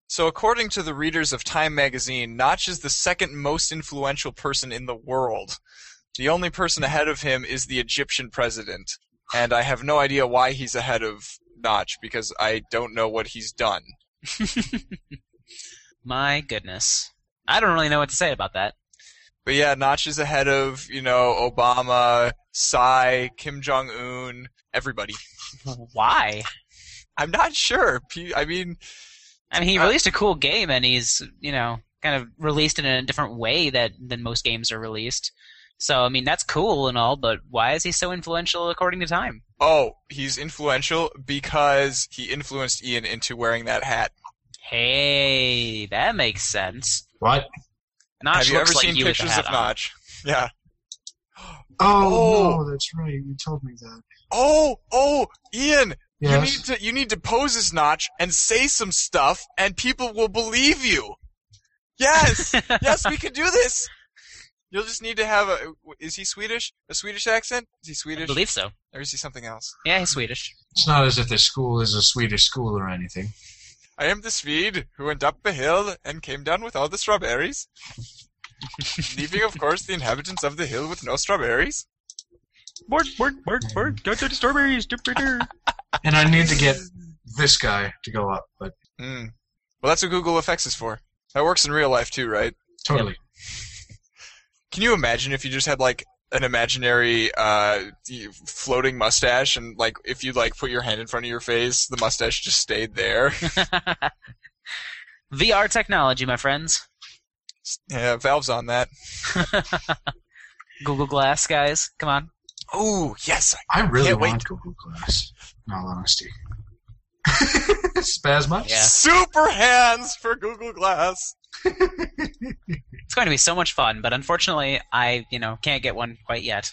So according to the readers of Time magazine, Notch is the second most influential person in the world. The only person ahead of him is the Egyptian president. And I have no idea why he's ahead of Notch, because I don't know what he's done. My goodness. I don't really know what to say about that. But yeah, Notch is ahead of, you know, Obama, Psy, Kim Jong-un, everybody. Why? I'm not sure. I mean... I mean, he released a cool game, and he's, you know, kind of released it in a different way that than most games are released. So, I mean, that's cool and all, but why is he so influential according to Time? Oh, he's influential because he influenced Ian into wearing that hat. Hey, that makes sense. What? Notch Have you ever like seen you pictures of Notch? On. Yeah. Oh, oh, no, that's right. You told me that. Oh, oh, Ian, yes. you need to you need to pose as Notch and say some stuff, and people will believe you. Yes, yes, we can do this. You'll just need to have a. Is he Swedish? A Swedish accent? Is he Swedish? I believe so. Or is he something else? Yeah, he's Swedish. It's not as if the school is a Swedish school or anything. I am the Swede who went up the hill and came down with all the strawberries, leaving, of course, the inhabitants of the hill with no strawberries. Word, word, word, word, don't do the strawberries. And I need to get this guy to go up. But mm. Well, that's what Google F X is for. That works in real life, too, right? Totally. Yep. Can you imagine if you just had, like, an imaginary uh, floating mustache, and like if you like put your hand in front of your face, the mustache just stayed there. V R technology, my friends. Yeah, Valve's on that. Google Glass, guys, come on. Oh yes, I, I really want wait. Google Glass. In all honesty, Spasma. Yeah. Super hands for Google Glass. It's going to be so much fun, but unfortunately, I you know can't get one quite yet.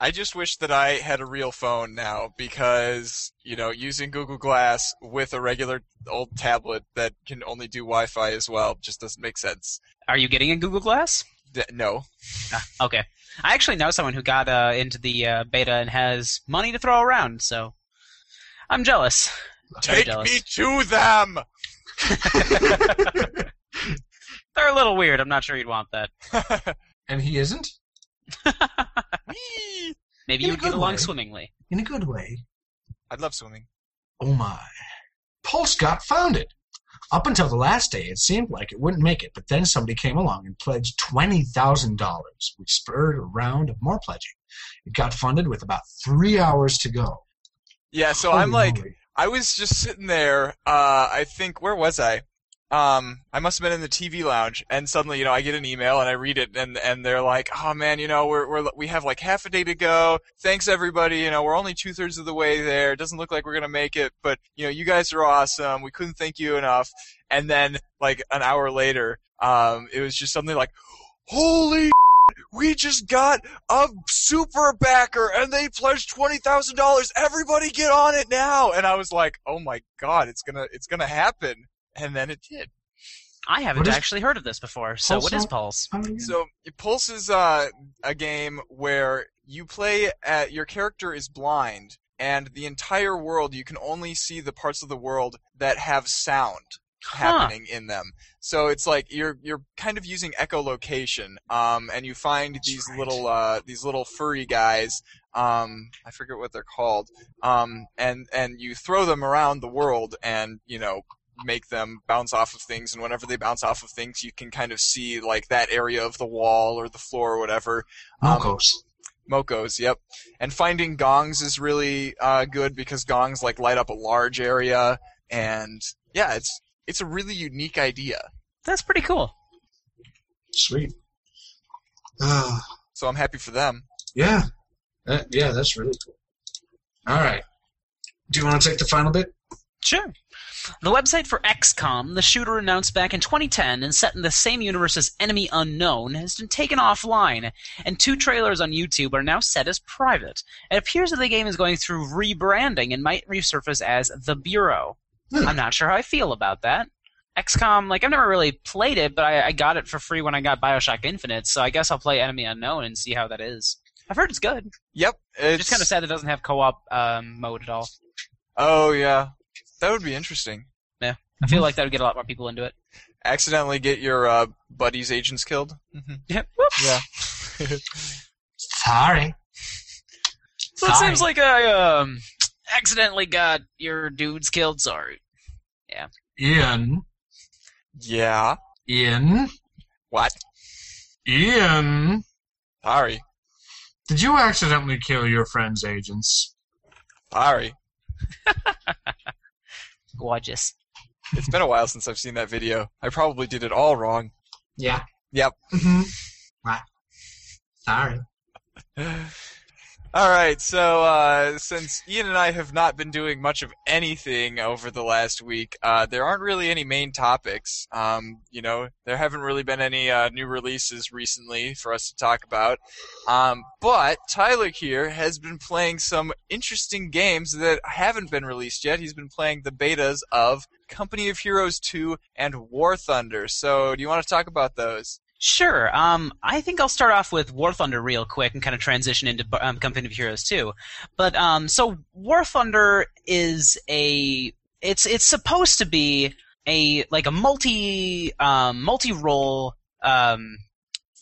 I just wish that I had a real phone now, because you know using Google Glass with a regular old tablet that can only do Wi-Fi as well just doesn't make sense. Are you getting a Google Glass? D- no. Ah, okay. I actually know someone who got uh, into the uh, beta and has money to throw around, so I'm jealous. Take Very jealous. me to them. They're a little weird. I'm not sure you'd want that. And he isn't? Maybe you'd get along way. swimmingly. In a good way. I'd love swimming. Oh my. Pulse got founded. Up until the last day, it seemed like it wouldn't make it, but then somebody came along and pledged twenty thousand dollars, which spurred a round of more pledging. It got funded with about three hours to go. Yeah, so Holy I'm like, moly. I was just sitting there, uh, I think, where was I? Um, I must have been in the T V lounge, and suddenly, you know, I get an email and I read it, and and they're like, "Oh man, you know, we're we're we have like half a day to go. Thanks everybody. You know, we're only two thirds of the way there. It doesn't look like we're gonna make it, but you know, you guys are awesome. We couldn't thank you enough." And then, like an hour later, um, it was just suddenly like, "Holy shit, we just got a super backer and they pledged twenty thousand dollars. Everybody get on it now. And I was like, oh my God, it's going to, it's going to happen. And then it did. I haven't is, actually heard of this before. So Pulse? What is Pulse? Oh, yeah. So Pulse is uh, a game where you play at, your character is blind and the entire world, you can only see the parts of the world that have sound happening huh. in them. So it's like you're you're kind of using echolocation, um, and you find That's these right. little uh, these little furry guys. Um, I forget what they're called. Um, and and you throw them around the world, and you know. Make them bounce off of things, and whenever they bounce off of things, you can kind of see like that area of the wall or the floor or whatever. Mocos. Um, Mocos, yep. And finding gongs is really uh, good because gongs like light up a large area, and yeah, it's it's a really unique idea. That's pretty cool. Sweet. Uh, so I'm happy for them. Yeah. That, yeah, that's really cool. All right. Do you want to take the final bit? Sure. The website for X COM, the shooter announced back in twenty ten and set in the same universe as Enemy Unknown, has been taken offline, and two trailers on YouTube are now set as private. It appears that the game is going through rebranding and might resurface as The Bureau. Hmm. I'm not sure how I feel about that. X COM, like, I've never really played it, but I, I got it for free when I got Bioshock Infinite, so I guess I'll play Enemy Unknown and see how that is. I've heard it's good. Yep. It's just kind of sad it doesn't have co-op um, mode at all. Oh, yeah. That would be interesting. Yeah, I feel like that would get a lot more people into it. Accidentally get your uh, buddies' agents killed? Mm-hmm. Yeah. Whoops. Yeah. Sorry. So Sorry. It seems like I um, accidentally got your dudes killed. Sorry. Yeah. Ian. Yeah. Ian. What? Ian. Sorry. Did you accidentally kill your friend's agents? Sorry. Gorgeous. It's been a while since I've seen that video. I probably did it all wrong. Yeah. Yep. Mm-hmm. Wow. Sorry. All right, so uh, since Ian and I have not been doing much of anything over the last week, uh, there aren't really any main topics. Um, you know, there haven't really been any uh, new releases recently for us to talk about. Um, but Tyler here has been playing some interesting games that haven't been released yet. He's been playing the betas of Company of Heroes two and War Thunder. So do you want to talk about those? Sure. Um, I think I'll start off with War Thunder real quick and kind of transition into um, Company of Heroes two. But um, so War Thunder is a it's it's supposed to be a like a multi um, multi-role um,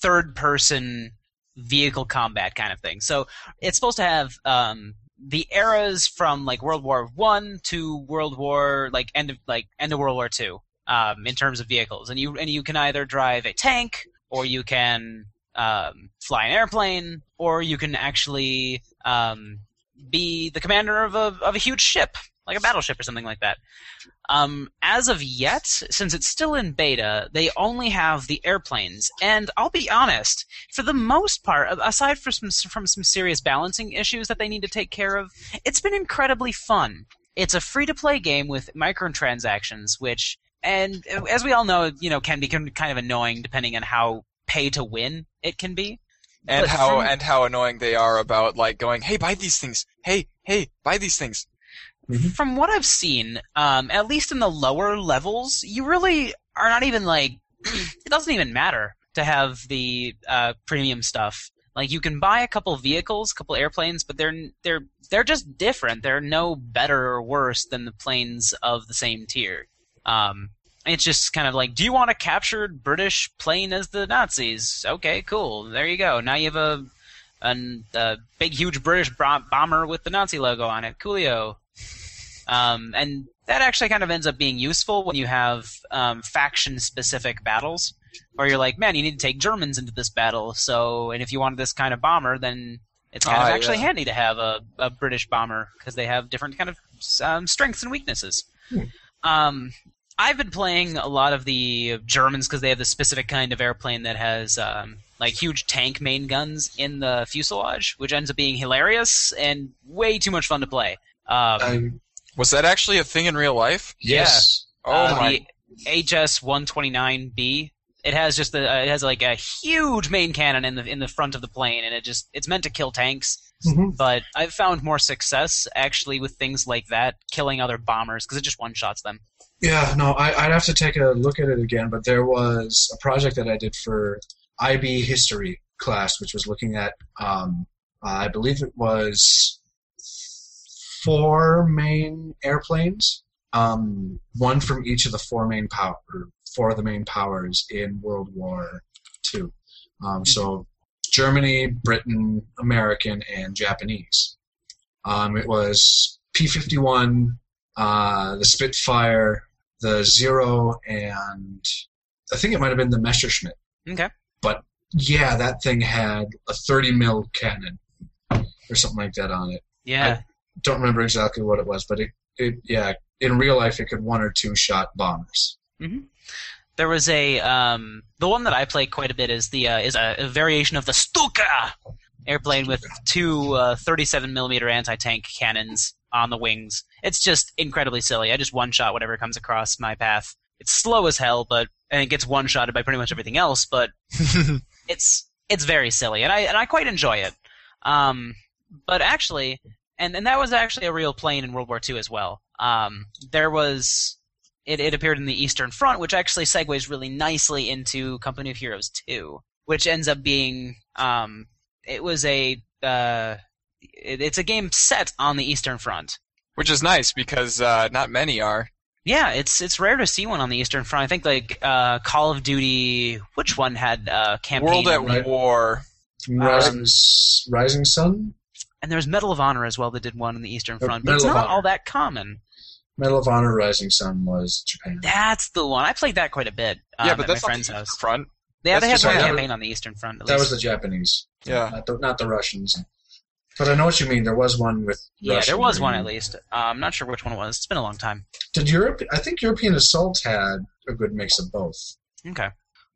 third-person vehicle combat kind of thing. So it's supposed to have um, the eras from like World War One to World War like end of like end of World War Two. Um, in terms of vehicles, and you and you can either drive a tank, or you can um, fly an airplane, or you can actually um, be the commander of a of a huge ship, like a battleship or something like that. Um, as of yet, since it's still in beta, they only have the airplanes, and I'll be honest, for the most part, aside from some, from some serious balancing issues that they need to take care of, it's been incredibly fun. It's a free-to-play game with microtransactions, which And as we all know, you know, can be kind of annoying depending on how pay to win it can be, and but how from, and how annoying they are about like going, hey, buy these things, hey, hey, buy these things. Mm-hmm. From what I've seen, um, at least in the lower levels, you really are not even like it doesn't even matter to have the uh, premium stuff. Like you can buy a couple vehicles, a couple airplanes, but they're they're they're just different. They're no better or worse than the planes of the same tier. Um, it's just kind of like, do you want a captured British plane as the Nazis? Okay, cool. There you go. Now you have a, a, a big, huge British bom- bomber with the Nazi logo on it. Coolio. Um, and that actually kind of ends up being useful when you have um, faction-specific battles, where you're like, man, you need to take Germans into this battle. So, and if you wanted this kind of bomber, then it's kind oh, of actually yeah. handy to have a, a British bomber because they have different kind of um, strengths and weaknesses. Hmm. Um, I've been playing a lot of the Germans because they have the specific kind of airplane that has um, like huge tank main guns in the fuselage, which ends up being hilarious and way too much fun to play. Um, um, was that actually a thing in real life? Yes. Yeah. Oh uh, my. The H S one twenty-nine B It has just the uh, it has like a huge main cannon in the in the front of the plane, and it just it's meant to kill tanks. Mm-hmm. But I've found more success actually with things like that, killing other bombers, because it just one shots them. Yeah, no, I, I'd have to take a look at it again. But there was a project that I did for I B history class, which was looking at um, uh, I believe it was four main airplanes, um, one from each of the four main power. four of the main powers in World War Two. Um, so Germany, Britain, American, and Japanese. Um, it was P fifty-one, uh, the Spitfire, the Zero, and I think it might have been the Messerschmitt. Okay. But yeah, that thing had a thirty mil cannon or something like that on it. Yeah. I don't remember exactly what it was, but it, it yeah, in real life it could one or two shot bombers. Mm-hmm. There was a um, the one that I play quite a bit is the uh, is a, a variation of the Stuka airplane with two uh, thirty-seven millimeter anti-tank cannons on the wings. It's just incredibly silly. I just one shot whatever comes across my path. It's slow as hell, but and it gets one shotted by pretty much everything else. But it's it's very silly, and I and I quite enjoy it. Um, but actually, and, and that was actually a real plane in World War Two as well. Um, there was. It, it appeared in the Eastern Front, which actually segues really nicely into Company of Heroes two, which ends up being um, it was a uh, it, it's a game set on the Eastern Front, which is nice because uh, not many are. Yeah, it's it's rare to see one on the Eastern Front. I think like uh, Call of Duty, which one had uh, campaign? World at War, Rising, um, Rising Sun, and there was Medal of Honor as well that did one in the Eastern Front, but it's not all that common. Medal of Honor Rising Sun was Japan. That's the one. I played that quite a bit. Um, yeah, but that's my friend's house. Front. Yeah, that's they had one campaign on the Eastern Front. At that least. Was the Japanese. Yeah. Not the, not the Russians. But I know what you mean. There was one with Yeah, Russian there was Marine. One at least. Uh, I'm not sure which one it was. It's been a long time. Did Europe? I think European Assault had a good mix of both. Okay.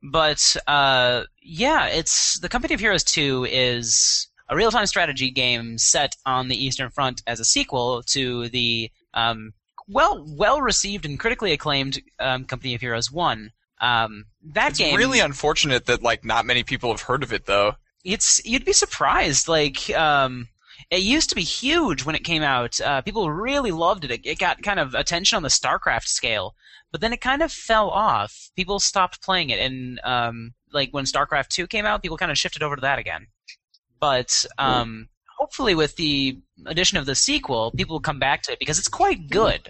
But, uh, yeah, it's the Company of Heroes two is a real-time strategy game set on the Eastern Front as a sequel to the... Um, Well, well-received and critically acclaimed um, Company of Heroes one. Um, that it's game... It's really unfortunate that, like, not many people have heard of it, though. It's... You'd be surprised. Like, um... It used to be huge when it came out. Uh, people really loved it. it. It got kind of attention on the StarCraft scale. But then it kind of fell off. People stopped playing it. And, um... Like, when StarCraft two came out, people kind of shifted over to that again. But, um... Ooh. Hopefully with the addition of the sequel, people will come back to it because it's quite good.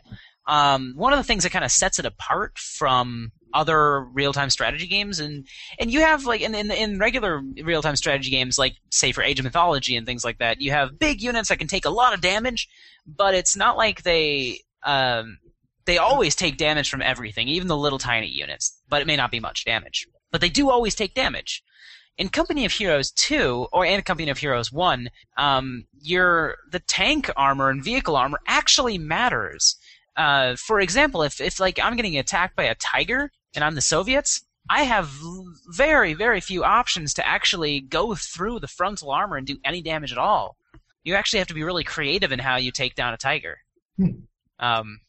Um, one of the things that kind of sets it apart from other real-time strategy games, and, and you have, like, in, in in regular real-time strategy games, like, say, for Age of Mythology and things like that, you have big units that can take a lot of damage, but it's not like they um, they always take damage from everything, even the little tiny units, but it may not be much damage. But they do always take damage. In Company of Heroes two, or in Company of Heroes one, um, your the tank armor and vehicle armor actually matters. Uh, for example, if, if like I'm getting attacked by a tiger and I'm the Soviets, I have very, very few options to actually go through the frontal armor and do any damage at all. You actually have to be really creative in how you take down a tiger. Hmm. Um,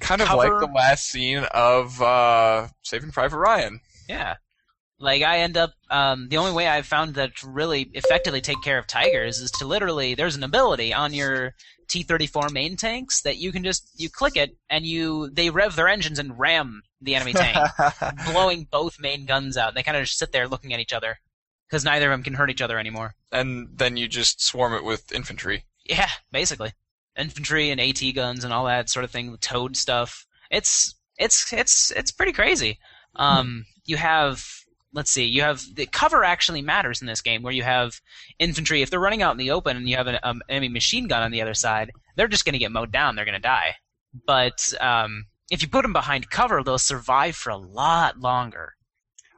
kind of cover... like the last scene of uh, Saving Private Ryan. Yeah. Like, I end up, um, the only way I've found that to really effectively take care of tigers is to literally, there's an ability on your T thirty-four main tanks that you can just, you click it, and you, they rev their engines and ram the enemy tank, blowing both main guns out. They kind of just sit there looking at each other, because neither of them can hurt each other anymore. And then you just swarm it with infantry. Yeah, basically. Infantry and AT guns and all that sort of thing, toad stuff. It's, it's, it's, it's pretty crazy. Um, you have... Let's see, you have... The cover actually matters in this game, where you have infantry. If they're running out in the open and you have an um, enemy machine gun on the other side, they're just going to get mowed down. They're going to die. But um, if you put them behind cover, they'll survive for a lot longer.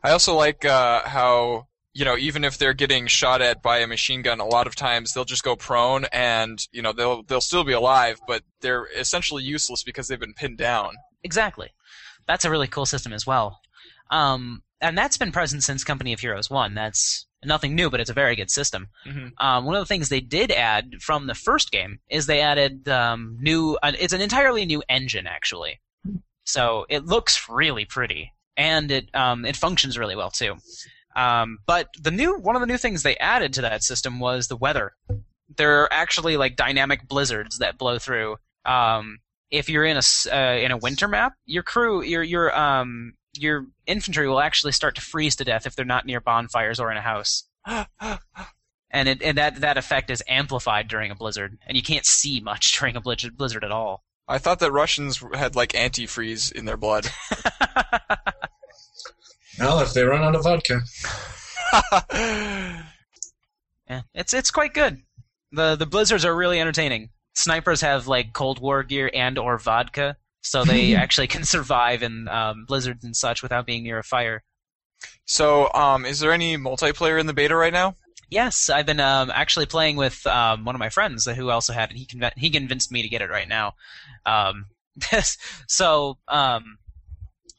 I also like uh, how, you know, even if they're getting shot at by a machine gun, a lot of times they'll just go prone and, you know, they'll they'll still be alive, but they're essentially useless because they've been pinned down. Exactly. That's a really cool system as well. Um... And that's been present since Company of Heroes one. That's nothing new, but it's a very good system. Mm-hmm. Um, one of the things they did add from the first game is they added um, new... Uh, it's an entirely new engine, actually. So it looks really pretty. and it um, it functions really well too. Um, but the new one of the new things they added to that system was the weather. There are actually like dynamic blizzards that blow through. Um, if you're in a uh, in a winter map, your crew, your your um your infantry will actually start to freeze to death if they're not near bonfires or in a house. And it, and that that effect is amplified during a blizzard, and you can't see much during a blizzard blizzard at all. I thought that Russians had like antifreeze in their blood. Well, if they run out of vodka. Yeah, it's it's quite good. The the blizzards are really entertaining. Snipers have like Cold War gear and or vodka, so they actually can survive in um, blizzards and such without being near a fire. So, um, is there any multiplayer in the beta right now? Yes, I've been um, actually playing with um, one of my friends who also had it. He conv- he convinced me to get it right now. Um, so, um,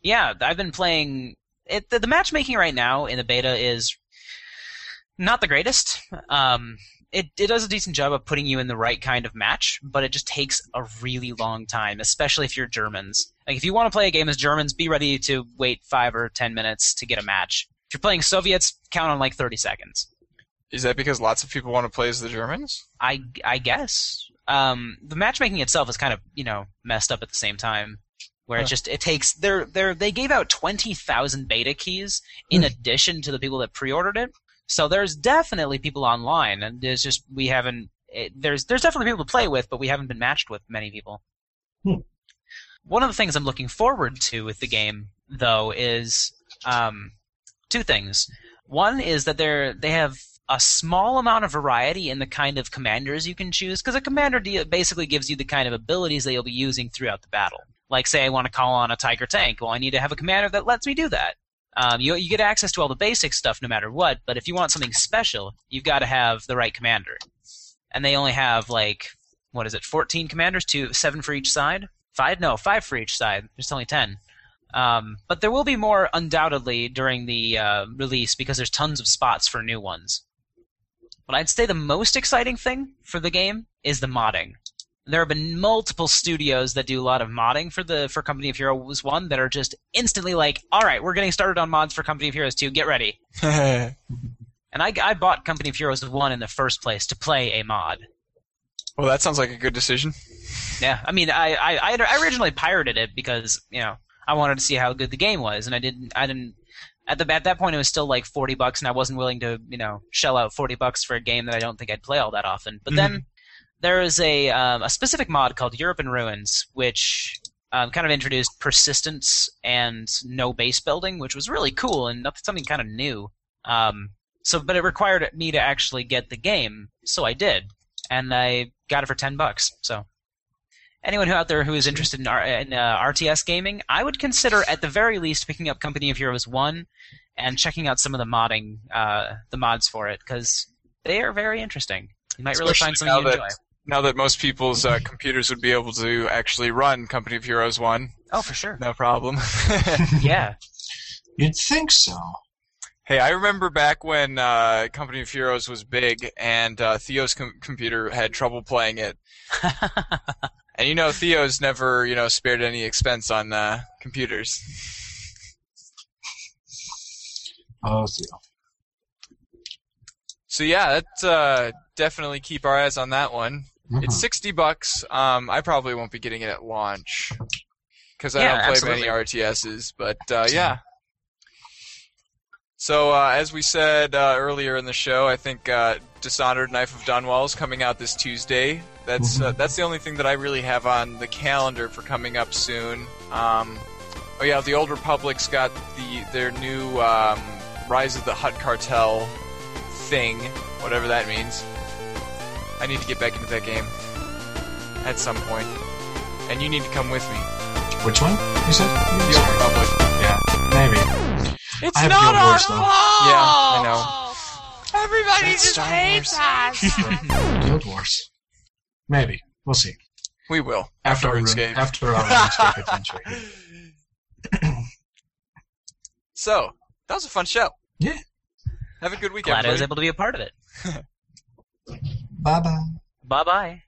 yeah, I've been playing. It, the, the matchmaking right now in the beta is not the greatest. Um, it, it does a decent job of putting you in the right kind of match, but it just takes a really long time, especially if you're Germans. Like, if you want to play a game as Germans, be ready to wait five or ten minutes to get a match. If you're playing Soviets, count on like thirty seconds. Is that because lots of people want to play as the Germans? I, I guess. Um, the matchmaking itself is kind of, you know, messed up at the same time. Where it just it takes they're they're they gave out twenty thousand beta keys in addition to the people that pre-ordered it. So there's definitely people online, and there's just we haven't it, there's there's definitely people to play with, but we haven't been matched with many people. Hmm. One of the things I'm looking forward to with the game, though, is um, two things. One is that they're they have a small amount of variety in the kind of commanders you can choose, because a commander basically gives you the kind of abilities that you'll be using throughout the battle. Like, say I want to call on a Tiger tank. Well, I need to have a commander that lets me do that. Um, you you get access to all the basic stuff no matter what, but if you want something special, you've got to have the right commander. And they only have, like, what is it, fourteen commanders? Two, seven for each side? Five? No, five for each side. There's only ten. Um, but there will be more, undoubtedly, during the uh, release, because there's tons of spots for new ones. But I'd say the most exciting thing for the game is the modding. There have been multiple studios that do a lot of modding for the for Company of Heroes one that are just instantly like, all right, we're getting started on mods for Company of Heroes two, get ready. And I, I bought Company of Heroes one in the first place to play a mod. Well, that sounds like a good decision. Yeah, I mean, I, I, I originally pirated it because, you know, I wanted to see how good the game was, and I didn't, I didn't at, the, at that point it was still like forty bucks, and I wasn't willing to, you know, shell out forty bucks for a game that I don't think I'd play all that often. But mm-hmm. then... There is a um, a specific mod called Europe in Ruins, which um, kind of introduced persistence and no base building, which was really cool and something kind of new. Um, so, but it required me to actually get the game, so I did, and I got it for ten bucks. So, anyone who out there who is interested in, R- in uh, R T S gaming, I would consider at the very least picking up Company of Heroes one and checking out some of the modding, uh, the mods for it, because they are very interesting. You might Especially really find something you enjoy. Now that most people's uh, computers would be able to actually run Company of Heroes one. Oh, for sure. No problem. Yeah. You'd think so. Hey, I remember back when uh, Company of Heroes was big, and uh, Theo's com- computer had trouble playing it. And you know, Theo's never, you know, spared any expense on uh, computers. Oh, Theo. So yeah, that's uh, definitely keep our eyes on that one. It's sixty bucks. Um, I probably won't be getting it at launch because I yeah, don't play absolutely. many R T Ss. But uh, yeah. So uh, as we said uh, earlier in the show, I think uh, Dishonored: Knife of Dunwall is coming out this Tuesday. That's uh, that's the only thing that I really have on the calendar for coming up soon. Um, oh yeah, the Old Republic's got the their new um, Rise of the Hutt Cartel thing, whatever that means. I need to get back into that game at some point. And you need to come with me. Which one? You said? The Old Republic. Yeah. Maybe. It's I not our fault! Yeah, I know. Everybody That's just hates us! Guild Wars. Maybe. We'll see. We will. After, after RuneScape. After our RuneScape adventure. So, that was a fun show. Yeah. Have a good weekend. Glad everybody. I was able to be a part of it. Bye-bye. Bye-bye.